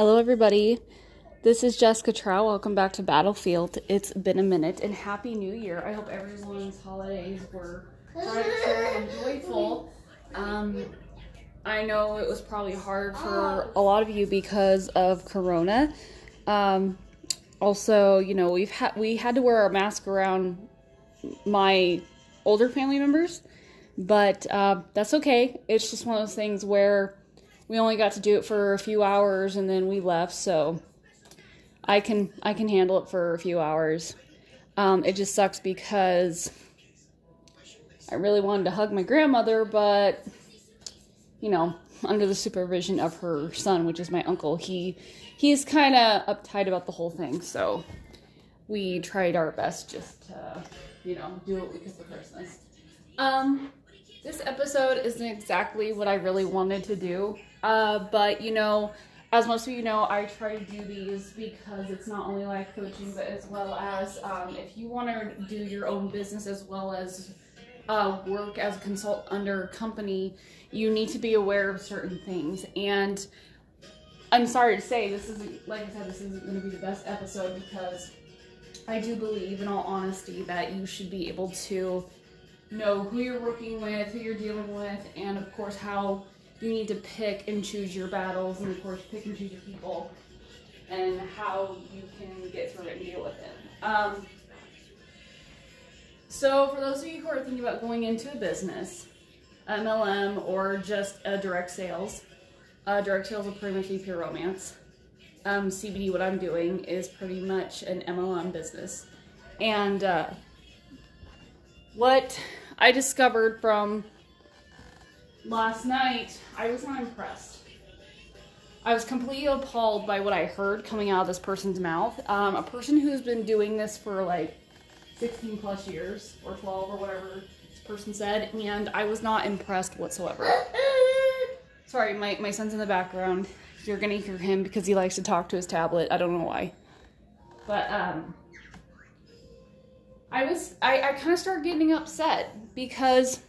Hello everybody, this is Jessica Trow. Welcome back to Battlefield. It's been a minute and Happy New Year. I hope everyone's holidays were productive and joyful. I know it was probably hard for a lot of you because of Corona. Also, you know, we had to wear our mask around my older family members, but that's okay. It's just one of those things where we only got to do it for a few hours and then we left, so I can handle it for a few hours. It just sucks because I really wanted to hug my grandmother, but, you know, under the supervision of her son, which is my uncle, he's kind of uptight about the whole thing, so we tried our best just to, you know, do what we could for Christmas. This episode isn't exactly what I really wanted to do, but, you know, as most of you know, I try to do these because it's not only life coaching, but as well as if you want to do your own business as well as work as a consultant under a company, you need to be aware of certain things. And I'm sorry to say, this isn't, like I said, this isn't going to be the best episode because I do believe, in all honesty, that you should be able to know who you're working with, who you're dealing with, and of course how you need to pick and choose your battles, and of course pick and choose your people, and how you can get through it and deal with it. So for those of you who are thinking about going into a business, MLM or just direct sales will pretty much be Pure Romance. CBD, what I'm doing, is pretty much an MLM business. And what I discovered from last night, I was not impressed. I was completely appalled by what I heard coming out of this person's mouth. A person who's been doing this for like 16 plus years, or 12 or whatever this person said, and I was not impressed whatsoever. Sorry, my son's in the background. You're gonna hear him because he likes to talk to his tablet. I don't know why. But, I kind of started getting upset because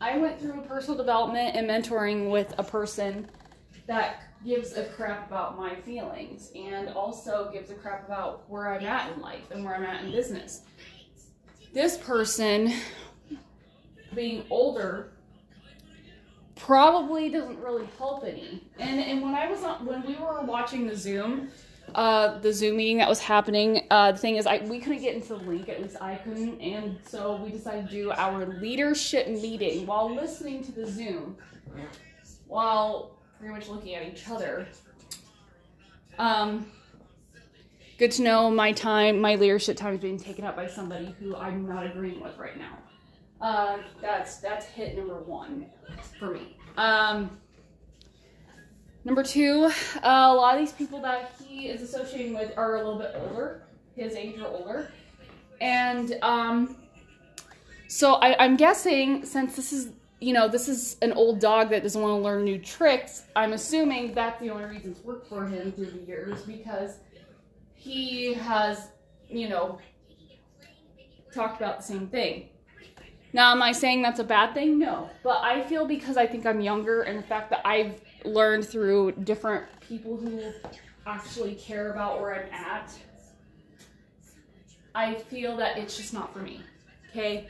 I went through personal development and mentoring with a person that gives a crap about my feelings and also gives a crap about where I'm at in life and where I'm at in business. This person, being older, probably doesn't really help any. And when we were watching the Zoom, the Zoom meeting that was happening, the thing is, we couldn't get into the link, at least I couldn't, and so we decided to do our leadership meeting while listening to the Zoom, while pretty much looking at each other. Good to know my leadership time is being taken up by somebody who I'm not agreeing with right now. That's hit number one for me. Number two, a lot of these people that he is associating with are a little bit older, his age or older. And so I'm guessing, since this is an old dog that doesn't want to learn new tricks, I'm assuming that's the only reason it's worked for him through the years, because he has, you know, talked about the same thing. Now, am I saying that's a bad thing? No. But I feel, because I think I'm younger, and the fact that I've learned through different people who actually care about where I'm at, I feel that it's just not for me. Okay?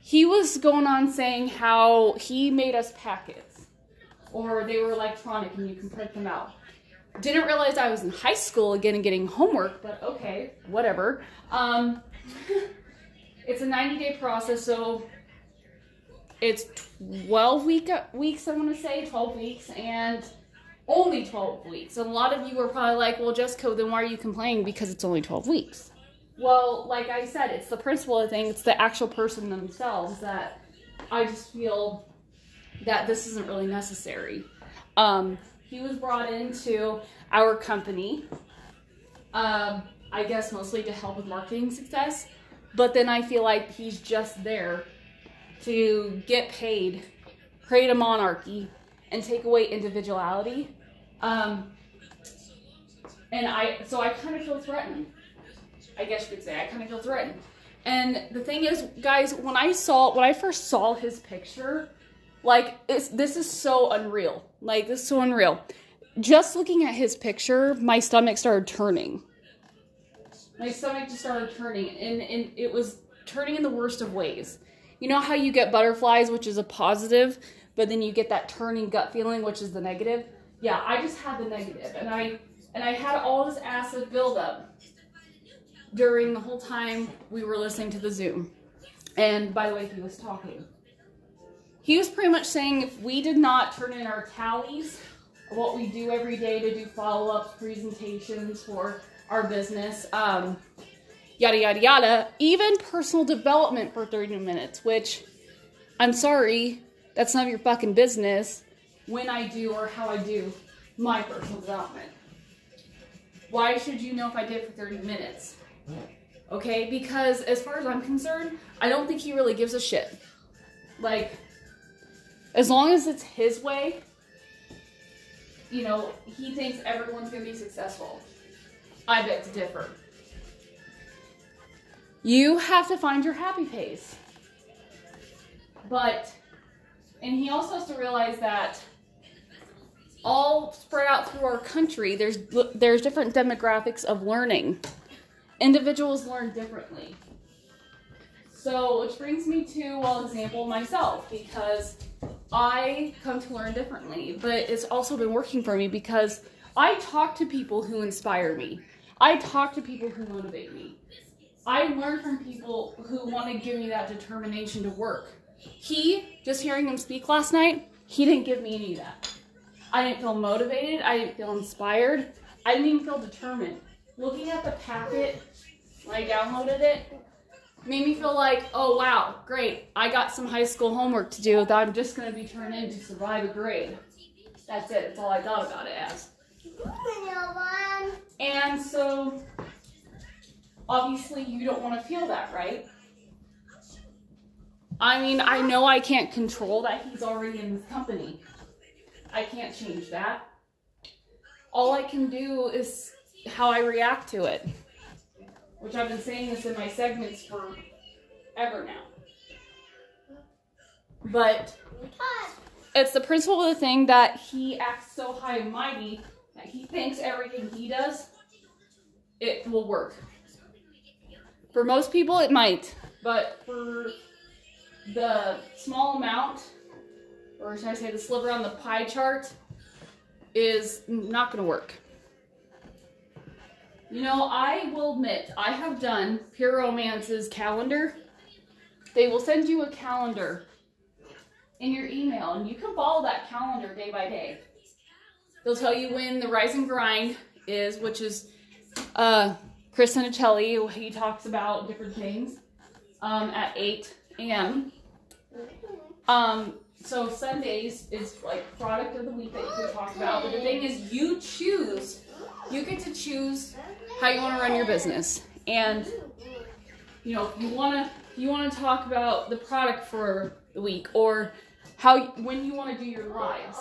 He was going on saying how he made us packets, or they were electronic and you can print them out. Didn't realize I was in high school again and getting homework, but okay, whatever. It's a 90-day process, so it's 12 weeks, and only 12 weeks. A lot of you are probably like, well, Jessica, then why are you complaining because it's only 12 weeks? Well, like I said, it's the principle of the thing. It's the actual person themselves that I just feel that this isn't really necessary. He was brought into our company, I guess mostly to help with marketing success. But then I feel like he's just there to get paid, create a monarchy, and take away individuality. So I kind of feel threatened. I guess you could say I kind of feel threatened. And the thing is, guys, when I first saw his picture, this is so unreal. just looking at his picture, my stomach started turning. My stomach just started turning, and it was turning in the worst of ways. You know how you get butterflies, which is a positive, but then you get that turning gut feeling, which is the negative? Yeah, I just had the negative, and I had all this acid buildup during the whole time we were listening to the Zoom. And by the way, he was talking. He was pretty much saying if we did not turn in our tallies, what we do every day to do follow-ups, presentations for our business, yada, yada, yada, even personal development for 30 minutes, which I'm sorry, that's none of your fucking business when I do or how I do my personal development. Why should you know if I did for 30 minutes? Okay, because as far as I'm concerned, I don't think he really gives a shit. Like, as long as it's his way, you know, he thinks everyone's going to be successful. I beg to differ. You have to find your happy pace. But, and he also has to realize that all spread out through our country, there's different demographics of learning. Individuals learn differently. So, which brings me to, well, example myself, because I come to learn differently, but it's also been working for me because I talk to people who inspire me. I talk to people who motivate me. I learn from people who want to give me that determination to work. He, just hearing him speak last night, he didn't give me any of that. I didn't feel motivated. I didn't feel inspired. I didn't even feel determined. Looking at the packet, I downloaded it, made me feel like, oh wow, great, I got some high school homework to do that I'm just going to be turned in to survive a grade. That's it. That's all I thought about it as. And so, obviously you don't want to feel that, right? I mean, I know I can't control that he's already in this company. I can't change that. All I can do is how I react to it, which I've been saying this in my segments for ever now. But it's the principle of the thing that he acts so high and mighty that he thinks everything he does, it will work. For most people, it might, but for the small amount, or should I say the sliver on the pie chart, is not going to work. You know, I will admit, I have done Pure Romance's calendar. They will send you a calendar in your email, and you can follow that calendar day by day. They'll tell you when the Rise and Grind is, which is Chris Sinicelli. He talks about different things at 8 a.m. So Sundays is like product of the week that you can talk about. But the thing is, you choose. You get to choose how you want to run your business. And, you know, if you want to talk about the product for the week or how, when you want to do your lives.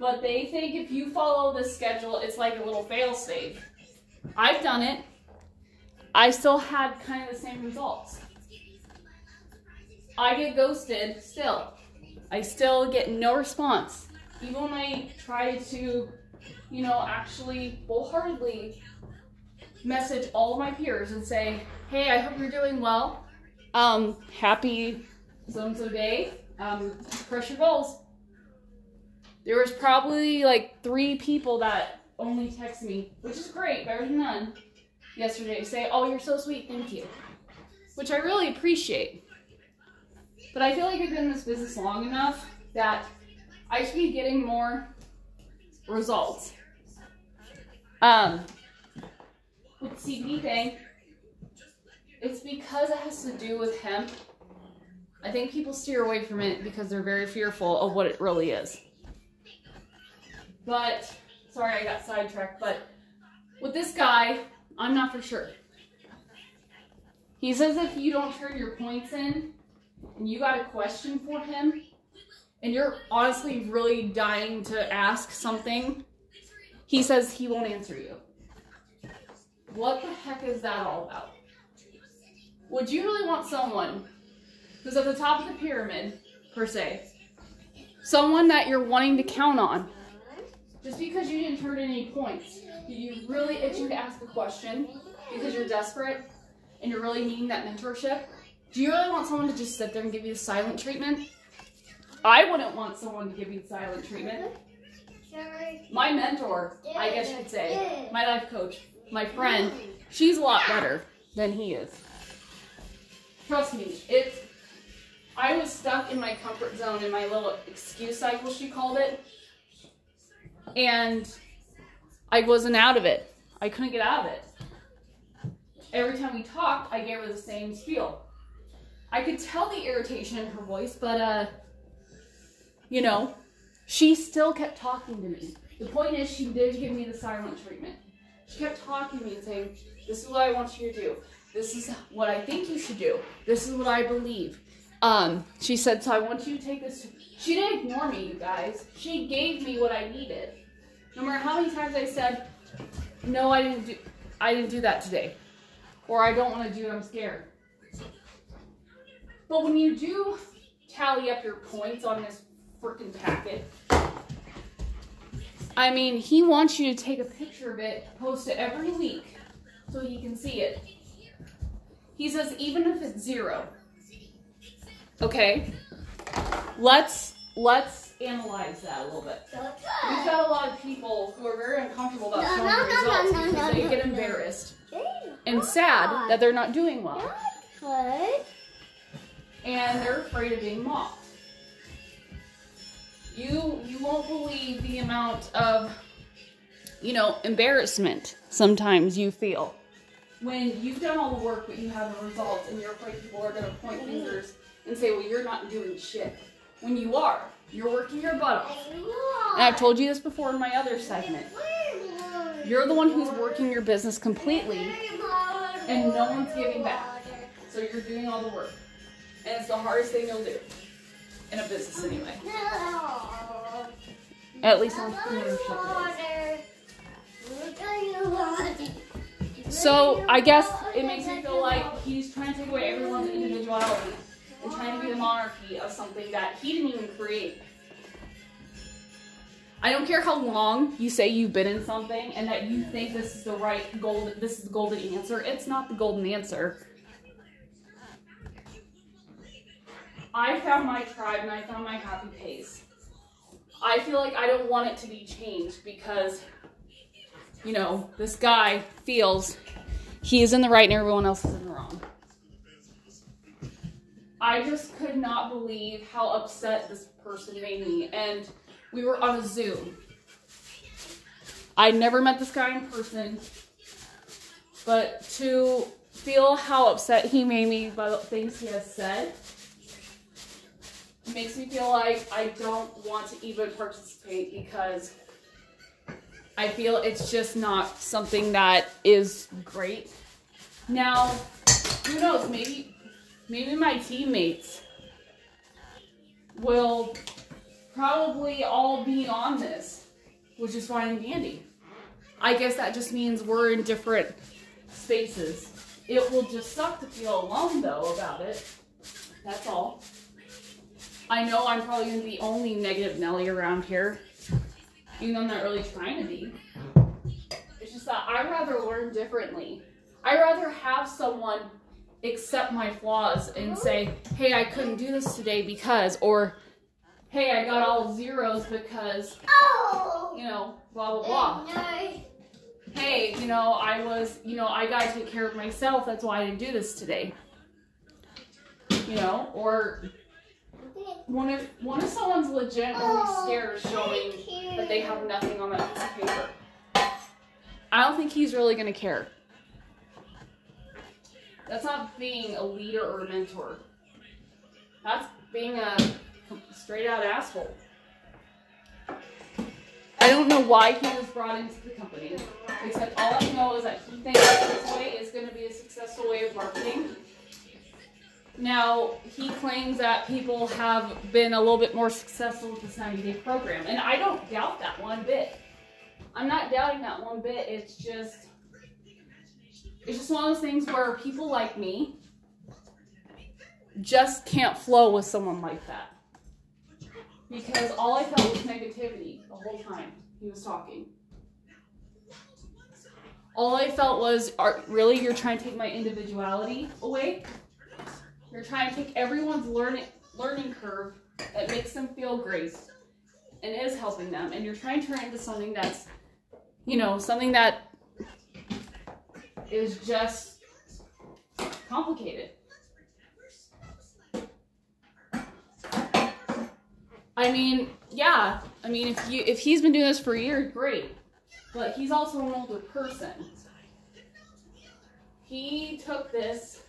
But they think if you follow this schedule, it's like a little fail-safe. I've done it. I still had kind of the same results. I get ghosted still. I still get no response. Even when I try to, you know, actually wholeheartedly message all of my peers and say, hey, I hope you're doing well. Happy so-and-so day. Crush your goals. There was probably like 3 people that only text me, which is great, better than none, yesterday, say, oh, you're so sweet, thank you. Which I really appreciate. But I feel like I've been in this business long enough that I should be getting more results. With the CBD thing, it's because it has to do with hemp. I think people steer away from it because they're very fearful of what it really is. But, sorry I got sidetracked, but with this guy, I'm not for sure. He says if you don't turn your points in, and you got a question for him, and you're honestly really dying to ask something, he says he won't answer you. What the heck is that all about? Would you really want someone who's at the top of the pyramid, per se, someone that you're wanting to count on, Just because you didn't turn in any points, you really itching to ask a question because you're desperate and you're really needing that mentorship. Do you really want someone to just sit there and give you the silent treatment? I wouldn't want someone to give you the silent treatment. My mentor, I guess you could say, my life coach, my friend, she's a lot better than he is. Trust me, I was stuck in my comfort zone, in my little excuse cycle, she called it, and I wasn't out of it. I couldn't get out of it. Every time we talked, I gave her the same spiel. I could tell the irritation in her voice, but, you know, she still kept talking to me. The point is, she did give me the silent treatment. She kept talking to me and saying, this is what I want you to do. This is what I think you should do. This is what I believe. She said, so I want you to take this. She didn't ignore me, you guys. She gave me what I needed. No matter how many times I said, no, I didn't do that today. Or I don't want to do it, I'm scared. But when you do tally up your points on this freaking packet, I mean, he wants you to take a picture of it, post it every week so he can see it. He says, even if it's zero, okay, let's analyze that a little bit. We've got a lot of people who are very uncomfortable about showing results because they get embarrassed and sad that they're not doing well. And they're afraid of being mocked. You won't believe the amount of, you know, embarrassment sometimes you feel when you've done all the work but you haven't results, and you're afraid people are going to point fingers and say, well, you're not doing shit. When you are, you're working your butt off. And I've told you this before in my other segment. You're the one who's working your business completely and no one's giving back. So you're doing all the work. And it's the hardest thing you'll do in a business anyway. At least entrepreneurship is. So I guess it makes me feel like he's trying to take away everyone's individuality and trying to be the monarchy of something that he didn't even create. I don't care how long you say you've been in something and that you think this is the right gold, this is the golden answer. It's not the golden answer. I found my tribe and I found my happy pace. I feel like I don't want it to be changed because, you know, this guy feels he is in the right and everyone else is in the wrong. I just could not believe how upset this person made me. And we were on a Zoom. I never met this guy in person, but to feel how upset he made me by the things he has said, it makes me feel like I don't want to even participate because I feel it's just not something that is great. Now, who knows? Maybe my teammates will probably all be on this, which is fine and dandy. I guess that just means we're in different spaces. It will just suck to feel alone, though, about it. That's all. I know I'm probably going to be the only negative Nelly around here, even though I'm not really trying to be. It's just that I'd rather learn differently. I'd rather have someone accept my flaws and say, hey, I couldn't do this today because, or, hey, I got all zeros because, you know, blah, blah, blah. Hey, you know, I got to take care of myself. That's why I didn't do this today. You know, or... What if someone's legit really scared of showing that they have nothing on that piece of paper? I don't think he's really going to care. That's not being a leader or a mentor. That's being a straight-out asshole. I don't know why he was brought into the company, except all I know is that he thinks this way is going to be a successful way of marketing. Now, he claims that people have been a little bit more successful with this 90-day program, and I don't doubt that one bit. I'm not doubting that one bit. It's just one of those things where people like me just can't flow with someone like that because all I felt was negativity the whole time. he was talking. All I felt was, really, you're trying to take my individuality away? You're trying to take everyone's learning curve that makes them feel great and is helping them, and you're trying to turn it into something that's, you know, something that is just complicated. I mean, yeah. I mean, if he's been doing this for a year, great. But he's also an older person. He took this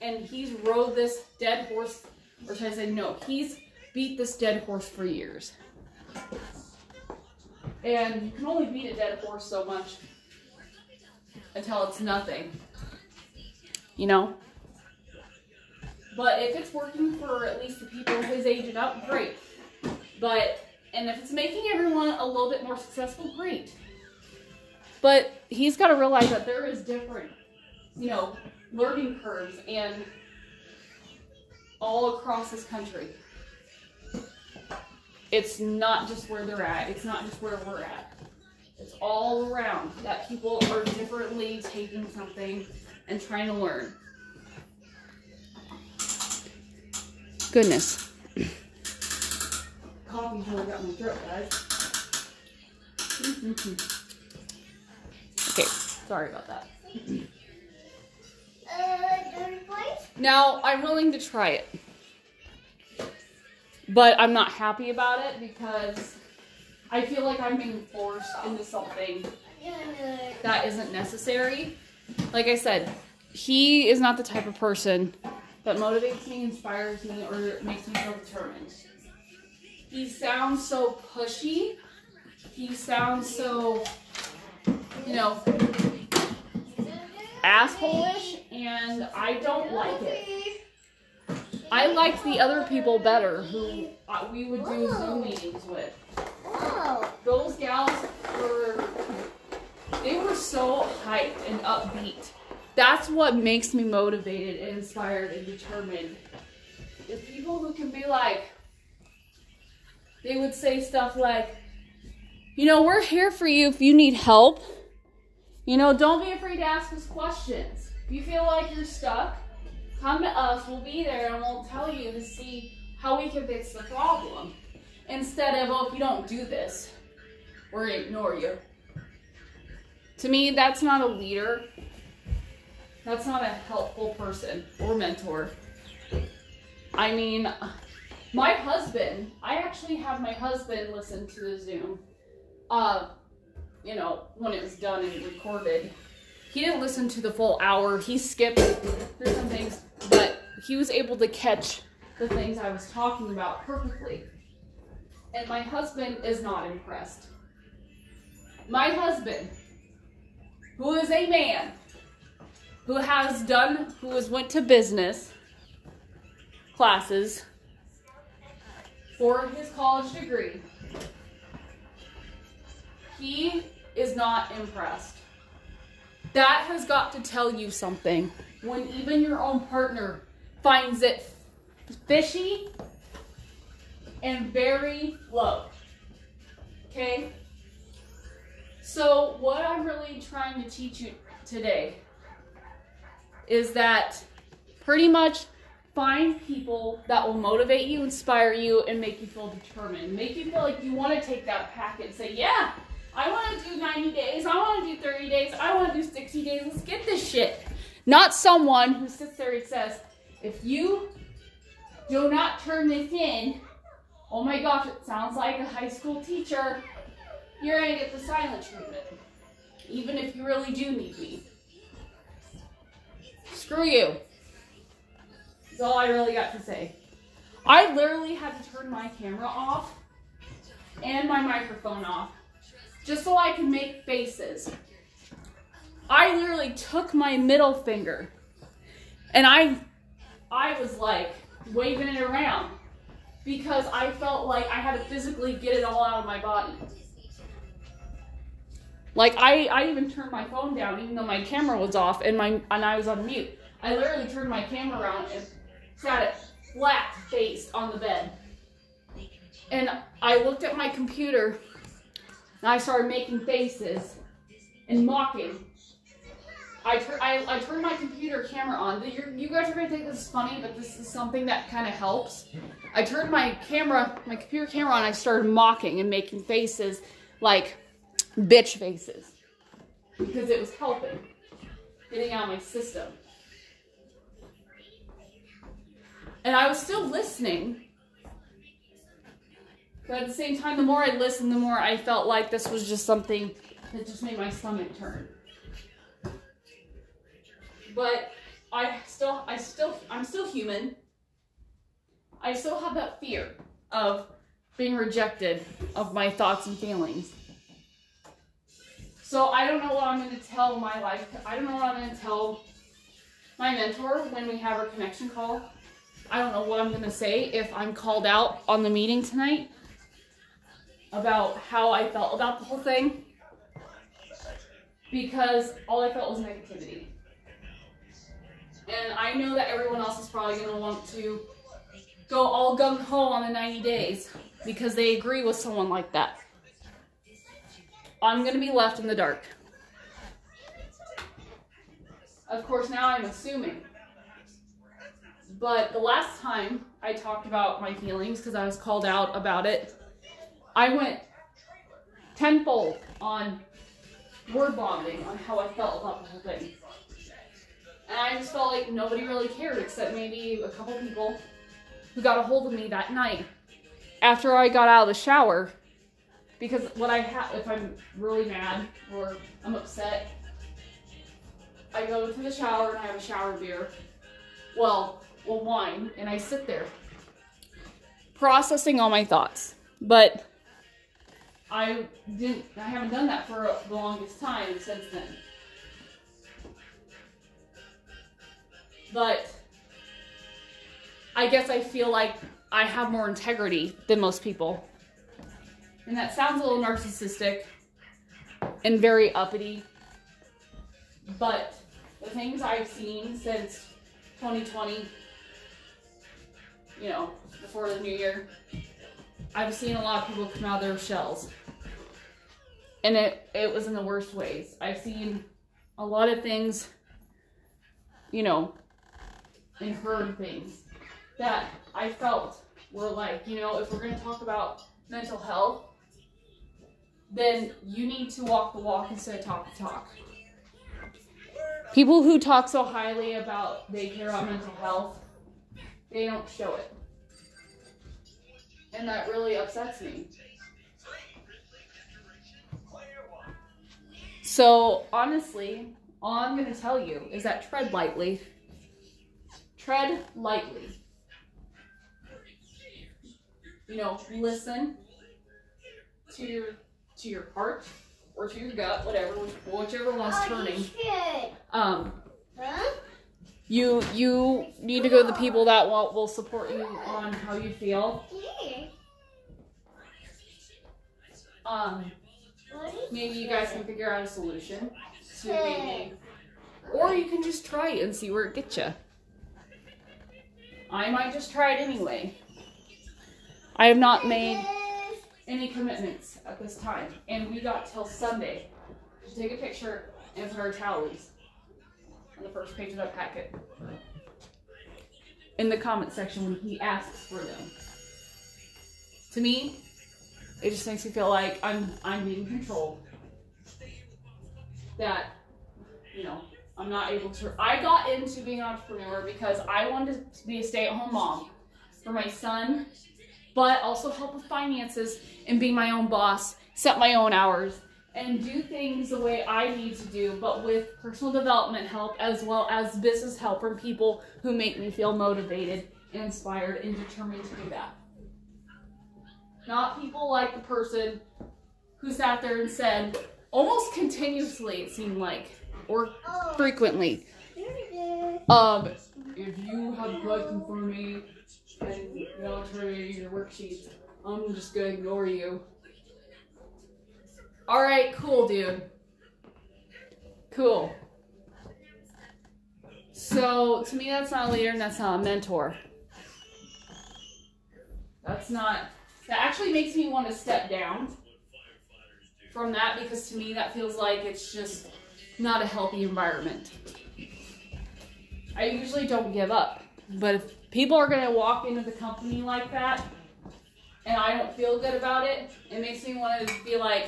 and he's rode this dead horse, or should I say no, he's beat this dead horse for years. And you can only beat a dead horse so much until it's nothing, you know? But if it's working for at least the people his age and up, great. But, and if it's making everyone a little bit more successful, great. But he's got to realize that there is different, you know, learning curves and all across this country. It's not just where they're at. It's not just where we're at. It's all around that people are differently taking something and trying to learn. Goodness. Coffee's really got my throat, guys. Okay, sorry about that. Now, I'm willing to try it. But I'm not happy about it because I feel like I'm being forced into something that isn't necessary. Like I said, he is not the type of person that motivates me, inspires me, or makes me feel determined. He sounds so pushy. He sounds so, you know, asshole-ish, and I don't like it. I liked the other people better who we would do Zoom meetings with. Those gals were so hyped and upbeat. That's what makes me motivated and inspired and determined. The people who can be like, they would say stuff like, you know, we're here for you if you need help. You know, don't be afraid to ask us questions. If you feel like you're stuck, come to us, we'll be there and we'll tell you to see how we can fix the problem. Instead of, oh, if you don't do this, we're gonna ignore you. To me, that's not a leader. That's not a helpful person or mentor. I mean, my husband, I actually had my husband listen to the Zoom, you know, when it was done and recorded. He didn't listen to the full hour. He skipped through some things, but he was able to catch the things I was talking about perfectly. And my husband is not impressed. My husband, who is a man, who has went to business classes for his college degree, he is not impressed. That has got to tell you something. When even your own partner finds it fishy and very low, okay? So what I'm really trying to teach you today is that pretty much find people that will motivate you, inspire you, and make you feel determined. Make you feel like you want to take that packet and say, yeah, I want to do 90 days, I want to do 30 days, I want to do 60 days, let's get this shit. Not someone who sits there and says, if you do not turn this in, oh my gosh, it sounds like a high school teacher, you're going to get the silent treatment, even if you really do need me. Screw you. That's all I really got to say. I literally had to turn my camera off and my microphone off just so I could make faces. I literally took my middle finger and I was like waving it around because I felt like I had to physically get it all out of my body. Like I even turned my phone down even though my camera was off and I was on mute. I literally turned my camera around and sat it flat-faced on the bed. And I looked at my computer and I started making faces and mocking. I turned my computer camera on. You guys are going to think this is funny, but this is something that kind of helps. I turned my computer camera on, and I started mocking and making faces, like bitch faces, because it was helping, getting out of my system. And I was still listening, but at the same time, the more I listened, the more I felt like this was just something that just made my stomach turn. But I'm still human. I still have that fear of being rejected, of my thoughts and feelings. So I don't know what I'm going to tell my life. I don't know what I'm going to tell my mentor when we have our connection call. I don't know what I'm going to say if I'm called out on the meeting tonight about how I felt about the whole thing, because all I felt was negativity. And I know that everyone else is probably going to want to go all gung-ho on the 90 days because they agree with someone like that. I'm going to be left in the dark. Of course, now I'm assuming. But the last time I talked about my feelings, because I was called out about it, I went tenfold on word vomiting on how I felt about the whole thing. And I just felt like nobody really cared except maybe a couple people who got a hold of me that night after I got out of the shower. Because what I have, if I'm really mad or I'm upset, I go to the shower and I have a shower beer. Well, or wine, and I sit there processing all my thoughts. But I haven't done that for the longest time since then. But I guess I feel like I have more integrity than most people. And that sounds a little narcissistic and very uppity. But the things I've seen since 2020, you know, before the new year, I've seen a lot of people come out of their shells. And it was in the worst ways. I've seen a lot of things, you know, and heard things that I felt were like, you know, if we're going to talk about mental health, then you need to walk the walk instead of talk the talk. People who talk so highly about they care about mental health, they don't show it. And that really upsets me. So honestly, all I'm going to tell you is that tread lightly. Tread lightly. You know, listen to your heart or to your gut, whatever, whichever one's turning. You need to go to the people that will support you on how you feel. Maybe you guys can figure out a solution to maybe, or you can just try it and see where it gets you. I might just try it anyway. I have not made any commitments at this time, and we got till Sunday to take a picture and put our tallies on the first page of that packet in the comment section when he asks for them. To me, it just makes me feel like I'm being controlled. That, you know, I'm not able to. I got into being an entrepreneur because I wanted to be a stay-at-home mom for my son, but also help with finances and be my own boss, set my own hours, and do things the way I need to do, but with personal development help as well as business help from people who make me feel motivated and inspired and determined to do that. Not people like the person who sat there and said, almost continuously it seemed like, or frequently, if you have questions for me and you don't turn in your worksheets, I'm just gonna ignore you. Alright, cool, dude. Cool. So, to me, that's not a leader and that's not a mentor. That actually makes me want to step down from that, because to me that feels like it's just not a healthy environment. I usually don't give up, but if people are going to walk into the company like that and I don't feel good about it, it makes me want to be like,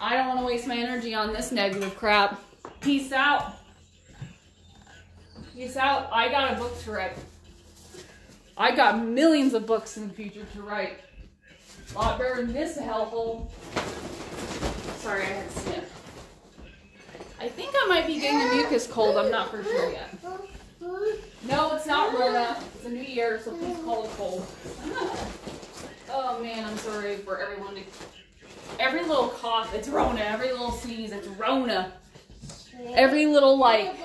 I don't want to waste my energy on this negative crap. Peace out. Peace out. I got a book to write. I got millions of books in the future to write. A lot better than this helpful. Sorry, I had to sniff. I think I might be getting a mucus cold. I'm not for sure yet. No, it's not Rona. It's a new year, so please call it cold. Oh man, I'm sorry for everyone. Every little cough, it's Rona. Every little sneeze, it's Rona. Every little like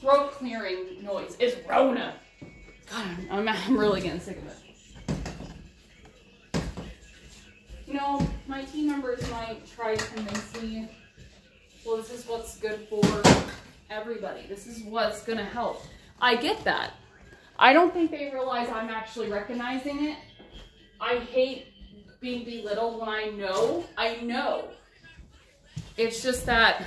throat clearing noise is Rona. God, I'm really getting sick of it. You know, my team members might try to convince me, well, this is what's good for everybody. This is what's going to help. I get that. I don't think they realize I'm actually recognizing it. I hate being belittled when I know. It's just that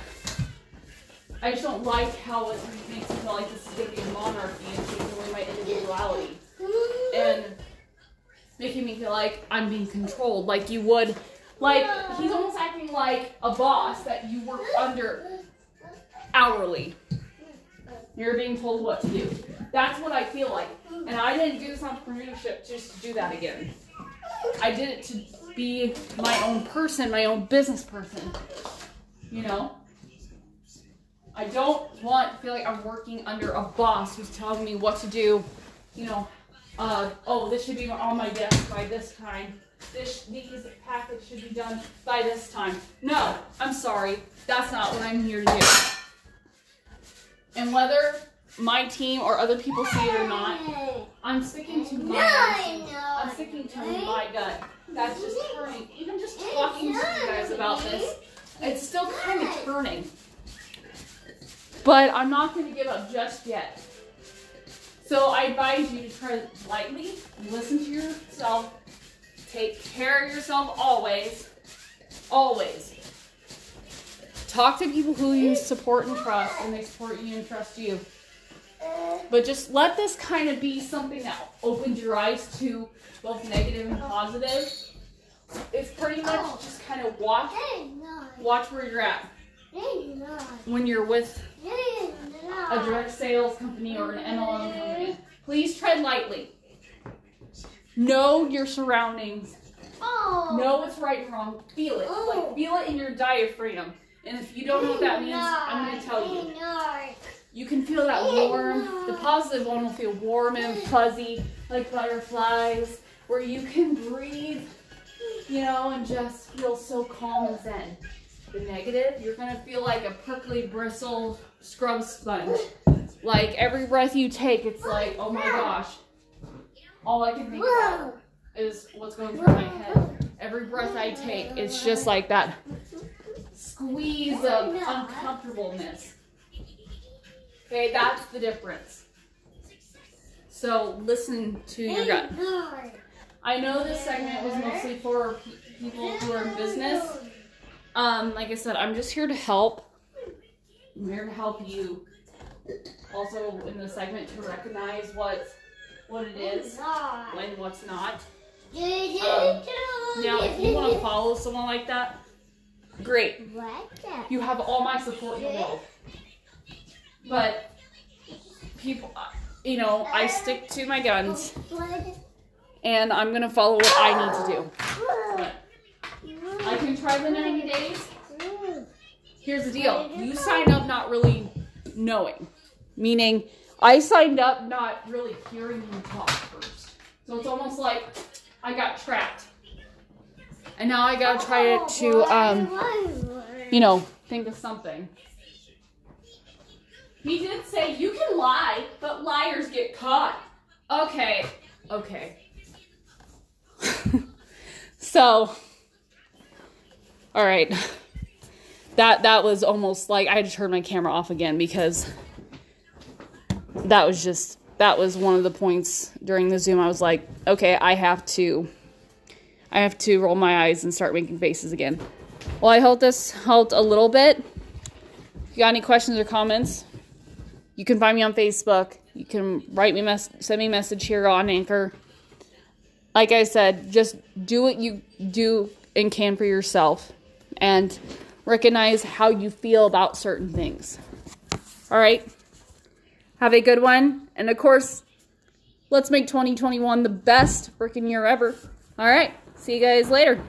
I just don't like how it makes me feel like this is going to be a monarchy and taking away my individuality. And making me feel like I'm being controlled, like you would. Like, he's almost acting like a boss that you work under hourly. You're being told what to do. That's what I feel like. And I didn't do this entrepreneurship just to do that again. I did it to be my own person, my own business person. You know? I don't want to feel like I'm working under a boss who's telling me what to do. You know, oh, this should be on my desk by this time. These packets should be done by this time. No, I'm sorry. That's not what I'm here to do. And whether my team or other people see it or not, I'm sticking to my gut. I'm sticking to my gut. That's just turning. Even just talking to you guys about this, it's still kind of turning. But I'm not going to give up just yet. So I advise you to tread lightly, listen to yourself, take care of yourself always, always. Talk to people who you support and trust, and they support you and trust you. But just let this kind of be something that opens your eyes to both negative and positive. It's pretty much just kind of watch where you're at. When you're with a direct sales company or an MLM company, please tread lightly. Know your surroundings. Know what's right and wrong. Feel it. Like, feel it in your diaphragm. And if you don't know what that means, I'm going to tell you. You can feel that warm. The positive one will feel warm and fuzzy, like butterflies, where you can breathe, you know, and just feel so calm and zen. The negative, you're going to feel like a prickly bristle scrub sponge. Like every breath you take, it's like, oh my gosh. All I can think about is what's going through my head. Every breath I take, it's just like that squeeze of uncomfortableness. Okay, that's the difference. So listen to your gut. I know this segment was mostly for people who are in business. Like I said, I'm just here to help. I'm here to help you. Also in the segment to recognize what it is and what's not. Now, if you want to follow someone like that, great. You have all my support in the world. But people, you know, I stick to my guns, and I'm gonna follow what I need to do. But I can try the 90 days. Here's the deal. You sign up not really knowing. Meaning, I signed up not really hearing you talk first. So it's almost like I got trapped. And now I gotta try to, you know, think of something. He did say you can lie, but liars get caught. Okay. Okay. So... all right, that was almost like I had to turn my camera off again because that was one of the points during the Zoom. I was like, okay, I have to, I have to roll my eyes and start making faces again. Well, I hope this helped a little bit. If you got any questions or comments, you can find me on Facebook. You can write me, send me a message here on Anchor. Like I said, just do what you do and can for yourself and recognize how you feel about certain things. All right. Have a good one. And of course, let's make 2021 the best freaking year ever. All right. See you guys later.